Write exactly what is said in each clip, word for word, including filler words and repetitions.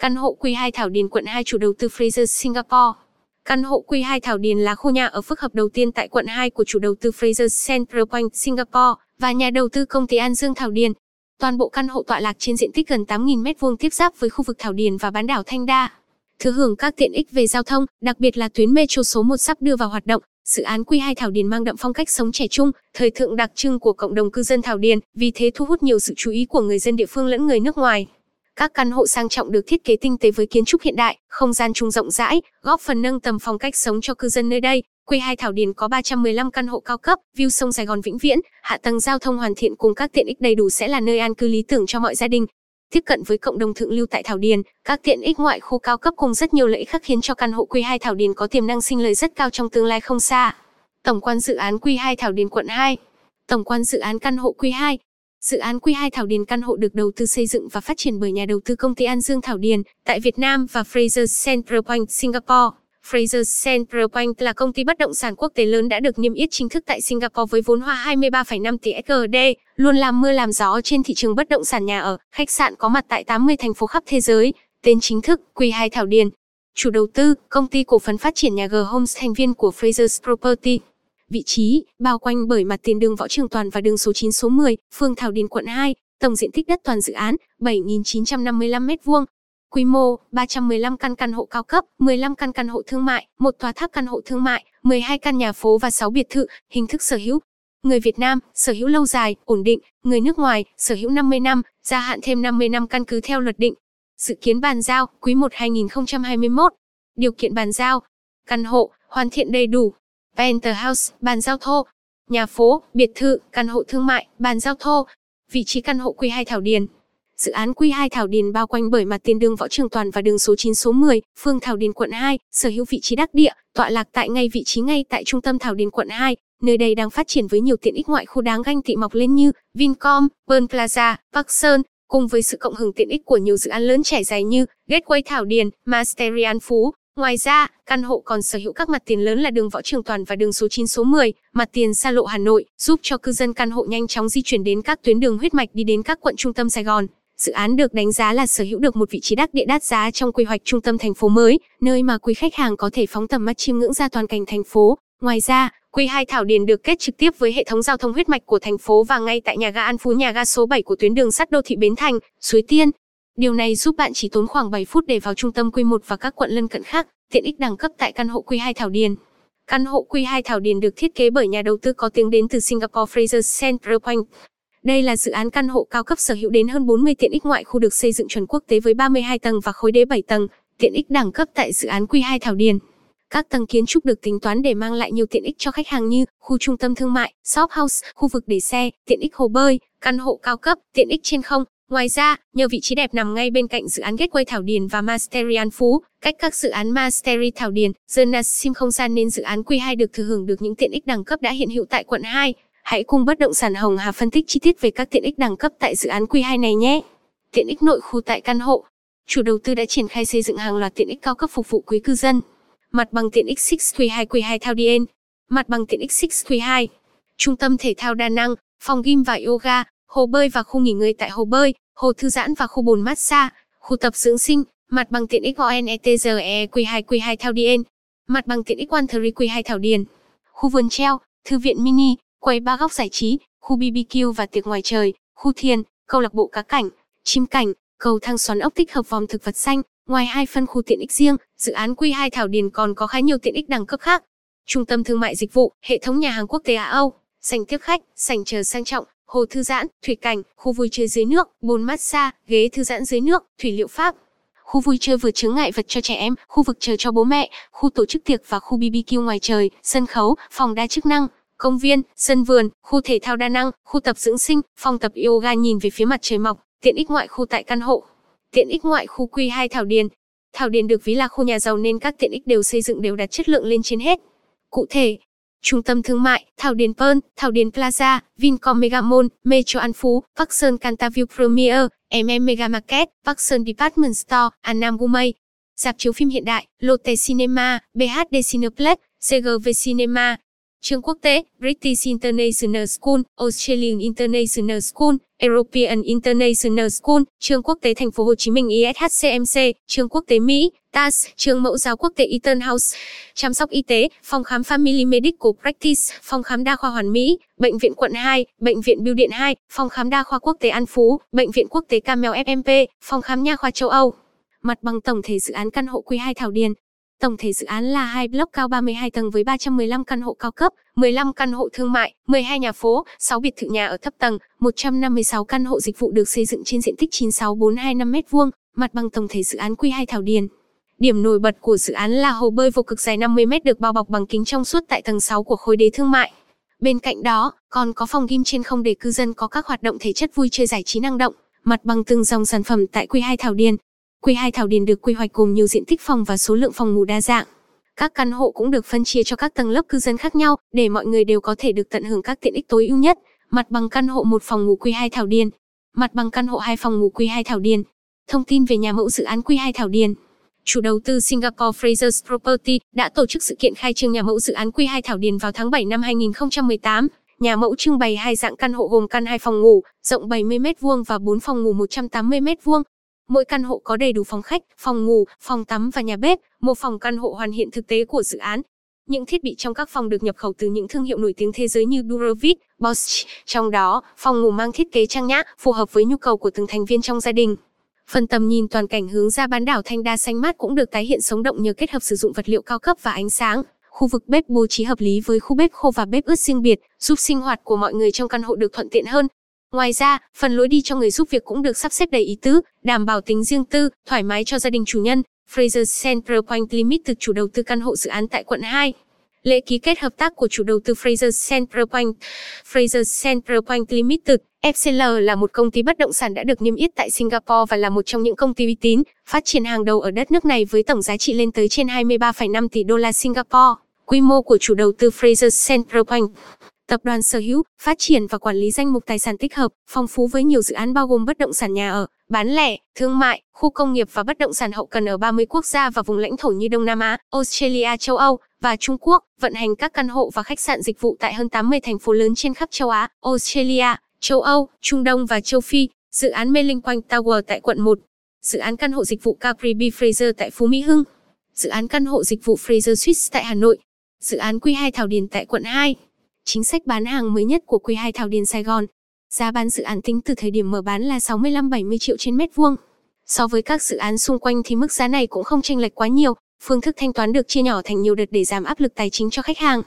Căn hộ quy hai Thảo Điền quận hai, chủ đầu tư Fraser Singapore. Căn hộ quy hai Thảo Điền là khu nhà ở phức hợp đầu tiên tại quận hai của chủ đầu tư Fraser Central Point Singapore và nhà đầu tư công ty An Dương Thảo Điền. Toàn bộ căn hộ tọa lạc trên diện tích gần tám nghìn mét vuông tiếp giáp với khu vực Thảo Điền và bán đảo Thanh Đa. Thừa hưởng các tiện ích về giao thông, đặc biệt là tuyến metro số một sắp đưa vào hoạt động, dự án quy hai Thảo Điền mang đậm phong cách sống trẻ trung, thời thượng đặc trưng của cộng đồng cư dân Thảo Điền, vì thế thu hút nhiều sự chú ý của người dân địa phương lẫn người nước ngoài. Các căn hộ sang trọng được thiết kế tinh tế với kiến trúc hiện đại, không gian chung rộng rãi, góp phần nâng tầm phong cách sống cho cư dân nơi đây. quy hai Thảo Điền có ba trăm mười lăm căn hộ cao cấp, view sông Sài Gòn vĩnh viễn, hạ tầng giao thông hoàn thiện cùng các tiện ích đầy đủ sẽ là nơi an cư lý tưởng cho mọi gia đình. Tiếp cận với cộng đồng thượng lưu tại Thảo Điền, các tiện ích ngoại khu cao cấp cùng rất nhiều lợi ích khác khiến cho căn hộ quy hai Thảo Điền có tiềm năng sinh lời rất cao trong tương lai không xa. Tổng quan dự án quy hai Thảo Điền quận hai. Tổng quan dự án căn hộ quy hai. Dự án quy hai Thảo Điền căn hộ được đầu tư xây dựng và phát triển bởi nhà đầu tư công ty An Dương Thảo Điền tại Việt Nam và Fraser Central Point Singapore. Fraser Central Point là công ty bất động sản quốc tế lớn đã được niêm yết chính thức tại Singapore với vốn hóa hai mươi ba phẩy năm tỷ U S D, luôn làm mưa làm gió trên thị trường bất động sản nhà ở, khách sạn có mặt tại tám mươi thành phố khắp thế giới. Tên chính thức, quy hai Thảo Điền. Chủ đầu tư, công ty cổ phần phát triển nhà G Homes thành viên của Fraser Property. Vị trí, bao quanh bởi mặt tiền đường Võ Trường Toàn và đường số chín số mười, phường Thảo Điền quận hai, tổng diện tích đất toàn dự án, bảy nghìn chín trăm năm mươi lăm mét vuông. Quy mô, ba trăm mười lăm căn căn hộ cao cấp, mười lăm căn căn hộ thương mại, một tòa tháp căn hộ thương mại, mười hai căn nhà phố và sáu biệt thự, hình thức sở hữu. Người Việt Nam, sở hữu lâu dài, ổn định, người nước ngoài, sở hữu năm mươi năm, gia hạn thêm năm mươi năm căn cứ theo luật định. Dự kiến bàn giao, quý một năm hai nghìn không trăm hai mươi mốt. Điều kiện bàn giao, căn hộ, hoàn thiện đầy đủ. Penthouse, bàn giao thô. Nhà phố, biệt thự, căn hộ thương mại, bàn giao thô. Vị trí căn hộ quy hai Thảo Điền. Dự án quy hai Thảo Điền bao quanh bởi mặt tiền đường Võ Trường Toàn và đường số chín số mười, phường Thảo Điền quận hai, sở hữu vị trí đắc địa, tọa lạc tại ngay vị trí ngay tại trung tâm Thảo Điền quận hai, nơi đây đang phát triển với nhiều tiện ích ngoại khu đáng ganh tị mọc lên như Vincom, Pearl Plaza, Park Sơn, cùng với sự cộng hưởng tiện ích của nhiều dự án lớn trải dài như Gateway Thảo Điền, Mastery An Phú. Ngoài ra, căn hộ còn sở hữu các mặt tiền lớn là đường Võ Trường Toàn và đường số chín số mười, mặt tiền xa lộ Hà Nội, giúp cho cư dân căn hộ nhanh chóng di chuyển đến các tuyến đường huyết mạch đi đến các quận trung tâm Sài Gòn. Dự án được đánh giá là sở hữu được một vị trí đắc địa đắt giá trong quy hoạch trung tâm thành phố mới, nơi mà quý khách hàng có thể phóng tầm mắt chiêm ngưỡng ra toàn cảnh thành phố. Ngoài ra, quy hai Thảo Điền được kết trực tiếp với hệ thống giao thông huyết mạch của thành phố và ngay tại nhà ga An Phú, nhà ga số bảy của tuyến đường sắt đô thị Bến Thành, Suối Tiên. Điều này giúp bạn chỉ tốn khoảng bảy phút để vào trung tâm quy một và các quận lân cận khác. Tiện ích đẳng cấp tại căn hộ quy hai Thảo Điền. Căn hộ quy hai Thảo Điền được thiết kế bởi nhà đầu tư có tiếng đến từ Singapore Fraser Central Point. Đây là dự án căn hộ cao cấp sở hữu đến hơn bốn mươi tiện ích ngoại khu được xây dựng chuẩn quốc tế với ba mươi hai tầng và khối đế bảy tầng. Tiện ích đẳng cấp tại dự án quy hai Thảo Điền. Các tầng kiến trúc được tính toán để mang lại nhiều tiện ích cho khách hàng như khu trung tâm thương mại, shop house, khu vực để xe, tiện ích hồ bơi, căn hộ cao cấp, tiện ích trên không. Ngoài ra, nhờ vị trí đẹp nằm ngay bên cạnh dự án Gateway Thảo Điền và Mastery An Phú, cách các dự án Mastery Thảo Điền, The Nasim không gian nên dự án quy hai được thừa hưởng được những tiện ích đẳng cấp đã hiện hữu tại quận hai. Hãy cùng Bất Động Sản Hồng Hà phân tích chi tiết về các tiện ích đẳng cấp tại dự án quy hai này nhé. Tiện ích nội khu tại căn hộ. Chủ đầu tư đã triển khai xây dựng hàng loạt tiện ích cao cấp phục vụ quý cư dân. Mặt bằng tiện ích sáu hai hai quy hai Thảo Điền. Mặt bằng tiện ích sáu hai hai. Trung tâm thể thao đa năng, phòng gym và yoga, hồ bơi và khu nghỉ ngơi tại hồ bơi, hồ thư giãn và khu bồn massage, khu tập dưỡng sinh. Mặt bằng tiện ích Onetze quy hai quy hai Thảo Điền. Mặt bằng tiện ích One Tree quy hai Thảo Điền. Khu vườn treo, thư viện mini, quầy ba góc giải trí, khu bê bê quy và tiệc ngoài trời, khu thiền, câu lạc bộ cá cảnh, chim cảnh, cầu thang xoắn ốc tích hợp vòm thực vật xanh. Ngoài hai phân khu tiện ích riêng, dự án quy hai Thảo Điền còn có khá nhiều tiện ích đẳng cấp khác. Trung tâm thương mại dịch vụ, hệ thống nhà hàng quốc tế Á Âu, sảnh tiếp khách, sảnh chờ sang trọng, hồ thư giãn, thủy cảnh, khu vui chơi dưới nước, bồn massage, ghế thư giãn dưới nước, thủy liệu pháp, khu vui chơi vượt chướng ngại vật cho trẻ em, khu vực chờ cho bố mẹ, khu tổ chức tiệc và khu bê bê quy ngoài trời, sân khấu, phòng đa chức năng, công viên, sân vườn, khu thể thao đa năng, khu tập dưỡng sinh, phòng tập yoga nhìn về phía mặt trời mọc. Tiện ích ngoại khu tại căn hộ. Tiện ích ngoại khu quy hai Thảo Điền. Thảo Điền được ví là khu nhà giàu nên các tiện ích đều xây dựng đều đặt chất lượng lên trên hết. Cụ thể, trung tâm thương mại, Thảo Điền Pearl, Thảo Điền Plaza, Vincom Megamall, Metro An Phú, Park Sơn Cantaview Premier, em em Megamarket, Park Sơn Department Store, An Nam Gumay, rạp chiếu phim hiện đại, Lotte Cinema, bê hát đê Cineplex, xê giê vê Cinema. Trường quốc tế, British International School, Australian International School, European International School, Trường quốc tế Thành phố Hồ Chí Minh I S H C M C, Trường quốc tế Mỹ, T A S, Trường mẫu giáo quốc tế Eton House, Chăm sóc y tế, Phòng khám Family Medical Practice, Phòng khám đa khoa Hoàn Mỹ, Bệnh viện quận hai, Bệnh viện Bưu điện hai, Phòng khám đa khoa quốc tế An Phú, Bệnh viện quốc tế Camel F M P, Phòng khám nha khoa châu Âu. Mặt bằng tổng thể dự án căn hộ Q hai Thảo Điền. Tổng thể dự án là hai block cao ba mươi hai tầng với ba trăm mười lăm căn hộ cao cấp, mười lăm căn hộ thương mại, mười hai nhà phố, sáu biệt thự nhà ở thấp tầng, một trăm năm mươi sáu căn hộ dịch vụ được xây dựng trên diện tích chín mươi sáu nghìn bốn trăm hai mươi lăm mét vuông, mặt bằng tổng thể dự án Q hai Thảo Điền. Điểm nổi bật của dự án là hồ bơi vô cực dài năm mươi mét được bao bọc bằng kính trong suốt tại tầng sáu của khối đế thương mại. Bên cạnh đó, còn có phòng gym trên không để cư dân có các hoạt động thể chất vui chơi giải trí năng động, mặt bằng từng dòng sản phẩm tại Q hai Thảo Điền. Q hai Thảo Điền được quy hoạch gồm nhiều diện tích phòng và số lượng phòng ngủ đa dạng. Các căn hộ cũng được phân chia cho các tầng lớp cư dân khác nhau để mọi người đều có thể được tận hưởng các tiện ích tối ưu nhất. Mặt bằng căn hộ một phòng ngủ Q hai Thảo Điền. Mặt bằng căn hộ hai phòng ngủ Q hai Thảo Điền. Thông tin về nhà mẫu dự án Q hai Thảo Điền. Chủ đầu tư Singapore Frasers Property đã tổ chức sự kiện khai trương nhà mẫu dự án Q hai Thảo Điền vào tháng bảy năm hai nghìn không trăm mười tám. Nhà mẫu trưng bày hai dạng căn hộ gồm căn hai phòng ngủ, rộng bảy mươi mét vuông và bốn phòng ngủ một trăm tám mươi mét vuông. Mỗi căn hộ có đầy đủ phòng khách, phòng ngủ, phòng tắm và nhà bếp, một phòng căn hộ hoàn hiện thực tế của dự án. Những thiết bị trong các phòng được nhập khẩu từ những thương hiệu nổi tiếng thế giới như Duravit, Bosch, trong đó, phòng ngủ mang thiết kế trang nhã, phù hợp với nhu cầu của từng thành viên trong gia đình. Phần tầm nhìn toàn cảnh hướng ra bán đảo Thanh Đa xanh mát cũng được tái hiện sống động nhờ kết hợp sử dụng vật liệu cao cấp và ánh sáng. Khu vực bếp bố trí hợp lý với khu bếp khô và bếp ướt riêng biệt, giúp sinh hoạt của mọi người trong căn hộ được thuận tiện hơn. Ngoài ra, phần lối đi cho người giúp việc cũng được sắp xếp đầy ý tứ, đảm bảo tính riêng tư, thoải mái cho gia đình chủ nhân. Frasers Central Point Limited, chủ đầu tư căn hộ dự án tại quận hai. Lễ ký kết hợp tác của chủ đầu tư Frasers Central Point. Frasers Central Point Limited, F C L là một công ty bất động sản đã được niêm yết tại Singapore và là một trong những công ty uy tín, phát triển hàng đầu ở đất nước này với tổng giá trị lên tới trên hai mươi ba phẩy năm tỷ đô la Singapore. Quy mô của chủ đầu tư Frasers Central Point. Tập đoàn sở hữu, phát triển và quản lý danh mục tài sản tích hợp, phong phú với nhiều dự án bao gồm bất động sản nhà ở, bán lẻ, thương mại, khu công nghiệp và bất động sản hậu cần ở ba mươi quốc gia và vùng lãnh thổ như Đông Nam Á, Australia, châu Âu và Trung Quốc, vận hành các căn hộ và khách sạn dịch vụ tại hơn tám mươi thành phố lớn trên khắp châu Á, Australia, châu Âu, Trung Đông và châu Phi. Dự án Melling Point Tower tại quận một. Dự án căn hộ dịch vụ Capri B. Fraser tại Phú Mỹ Hưng. Dự án căn hộ dịch vụ Fraser Suites tại Hà Nội. Dự án Q hai Thảo Điền tại quận hai. Chính sách bán hàng mới nhất của Q hai Thảo Điền Sài Gòn. Giá bán dự án tính từ thời điểm mở bán là sáu mươi lăm đến bảy mươi triệu trên mét vuông. So với các dự án xung quanh thì mức giá này cũng không chênh lệch quá nhiều. Phương thức thanh toán được chia nhỏ thành nhiều đợt để giảm áp lực tài chính cho khách hàng.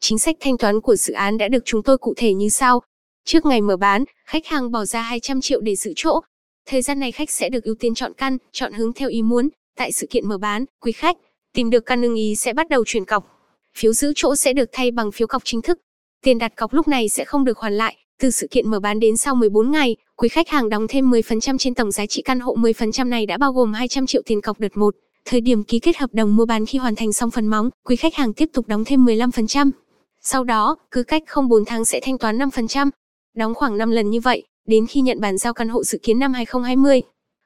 Chính sách thanh toán của dự án đã được chúng tôi cụ thể như sau. Trước ngày mở bán, khách hàng bỏ ra hai trăm triệu để giữ chỗ. Thời gian này khách sẽ được ưu tiên chọn căn, chọn hướng theo ý muốn. Tại sự kiện mở bán, quý khách tìm được căn ưng ý sẽ bắt đầu chuyển cọc. Phiếu giữ chỗ sẽ được thay bằng phiếu cọc chính thức. Tiền đặt cọc lúc này sẽ không được hoàn lại. Từ sự kiện mở bán đến sau mười bốn ngày, quý khách hàng đóng thêm mười phần trăm trên tổng giá trị căn hộ. Mười phần trăm này đã bao gồm hai trăm triệu tiền cọc đợt một. Thời điểm ký kết hợp đồng mua bán, khi hoàn thành xong phần móng, quý khách hàng tiếp tục đóng thêm mười lăm phần trăm. Sau đó, cứ cách không đến bốn tháng sẽ thanh toán năm phần trăm. Đóng khoảng năm lần như vậy, đến khi nhận bàn giao căn hộ dự kiến năm hai nghìn không trăm hai mươi.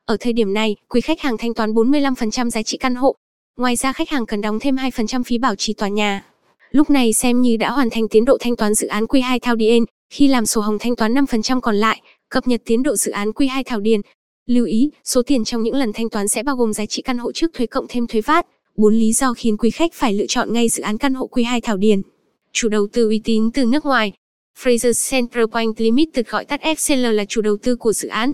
Ở thời điểm này, quý khách hàng thanh toán bốn mươi lăm phần trăm giá trị căn hộ. Ngoài ra khách hàng cần đóng thêm hai phần trăm phí bảo trì tòa nhà. Lúc này xem như đã hoàn thành tiến độ thanh toán dự án Q hai Thảo Điền, khi làm sổ hồng thanh toán năm phần trăm còn lại, cập nhật tiến độ dự án Q hai Thảo Điền. Lưu ý, số tiền trong những lần thanh toán sẽ bao gồm giá trị căn hộ trước thuế cộng thêm thuế vát. bốn lý do khiến quý khách phải lựa chọn ngay dự án căn hộ Q hai Thảo Điền. Chủ đầu tư uy tín từ nước ngoài. Frasers Central Point Limited, gọi tắt F C L, là chủ đầu tư của dự án.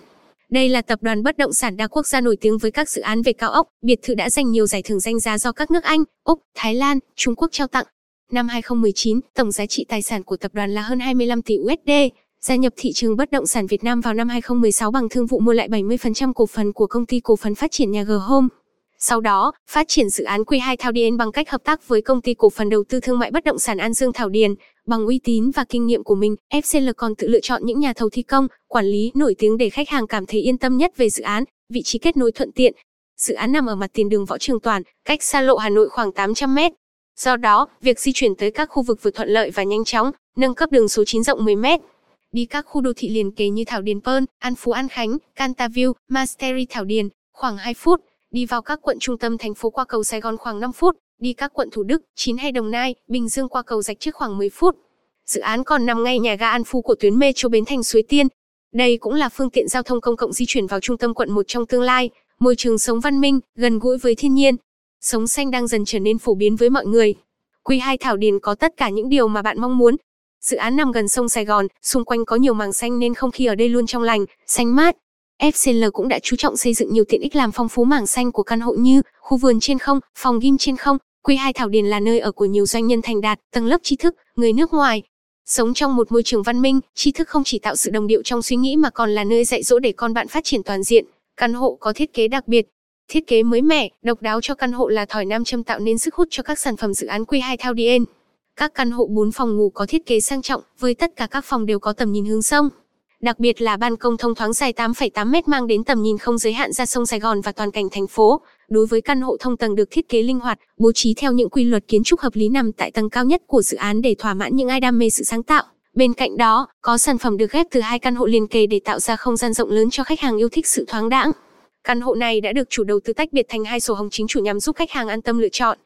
Đây là tập đoàn bất động sản đa quốc gia nổi tiếng với các dự án về cao ốc, biệt thự đã giành nhiều giải thưởng danh giá do các nước Anh, Úc, Thái Lan, Trung Quốc trao tặng. Năm hai nghìn không trăm mười chín, tổng giá trị tài sản của tập đoàn là hơn hai mươi lăm tỷ đô la. Gia nhập thị trường bất động sản Việt Nam vào năm hai nghìn không trăm mười sáu bằng thương vụ mua lại bảy mươi phần trăm cổ phần của công ty cổ phần phát triển nhà G Home. Sau đó, phát triển dự án Q hai Thảo Điền bằng cách hợp tác với công ty cổ phần đầu tư thương mại bất động sản An Dương Thảo Điền. Bằng uy tín và kinh nghiệm của mình, ép xê lờ còn tự lựa chọn những nhà thầu thi công, quản lý nổi tiếng để khách hàng cảm thấy yên tâm nhất về dự án, vị trí kết nối thuận tiện. Dự án nằm ở mặt tiền đường Võ Trường Toản, cách xa lộ Hà Nội khoảng tám trăm mét. Do đó, việc di chuyển tới các khu vực vừa thuận lợi và nhanh chóng, nâng cấp đường số chín rộng mười mét. Đi các khu đô thị liền kề như Thảo Điền Pearl, An Phú An Khánh, Cantaview, Mastery Thảo Điền, khoảng hai phút. Đi vào các quận trung tâm thành phố qua cầu Sài Gòn khoảng năm phút. đi các quận Thủ Đức, Chín hay Đồng Nai, Bình Dương qua cầu Rạch Chiếc khoảng mười phút. Dự án còn nằm ngay nhà ga An Phú của tuyến metro Bến Thành - Suối Tiên. Đây cũng là phương tiện giao thông công cộng di chuyển vào trung tâm quận một trong tương lai, môi trường sống văn minh, gần gũi với thiên nhiên. Sống xanh đang dần trở nên phổ biến với mọi người. Quy hai Thảo Điền có tất cả những điều mà bạn mong muốn. Dự án nằm gần sông Sài Gòn, xung quanh có nhiều màng xanh nên không khí ở đây luôn trong lành, xanh mát. ép xê lờ cũng đã chú trọng xây dựng nhiều tiện ích làm phong phú mảng xanh của căn hộ như khu vườn trên không, phòng gym trên không. quy hai Thảo Điền là nơi ở của nhiều doanh nhân thành đạt, tầng lớp trí thức, người nước ngoài. Sống trong một môi trường văn minh, tri thức không chỉ tạo sự đồng điệu trong suy nghĩ mà còn là nơi dạy dỗ để con bạn phát triển toàn diện. Căn hộ có thiết kế đặc biệt. Thiết kế mới mẻ, độc đáo cho căn hộ là thỏi nam châm tạo nên sức hút cho các sản phẩm dự án quy hai Thảo Điền. Các căn hộ bốn phòng ngủ có thiết kế sang trọng, với tất cả các phòng đều có tầm nhìn hướng sông. Đặc biệt là ban công thông thoáng dài tám phẩy tám mét mang đến tầm nhìn không giới hạn ra sông Sài Gòn và toàn cảnh thành phố. Đối với căn hộ thông tầng được thiết kế linh hoạt, bố trí theo những quy luật kiến trúc hợp lý nằm tại tầng cao nhất của dự án để thỏa mãn những ai đam mê sự sáng tạo. Bên cạnh đó, có sản phẩm được ghép từ hai căn hộ liền kề để tạo ra không gian rộng lớn cho khách hàng yêu thích sự thoáng đãng. Căn hộ này đã được chủ đầu tư tách biệt thành hai sổ hồng chính chủ nhằm giúp khách hàng an tâm lựa chọn.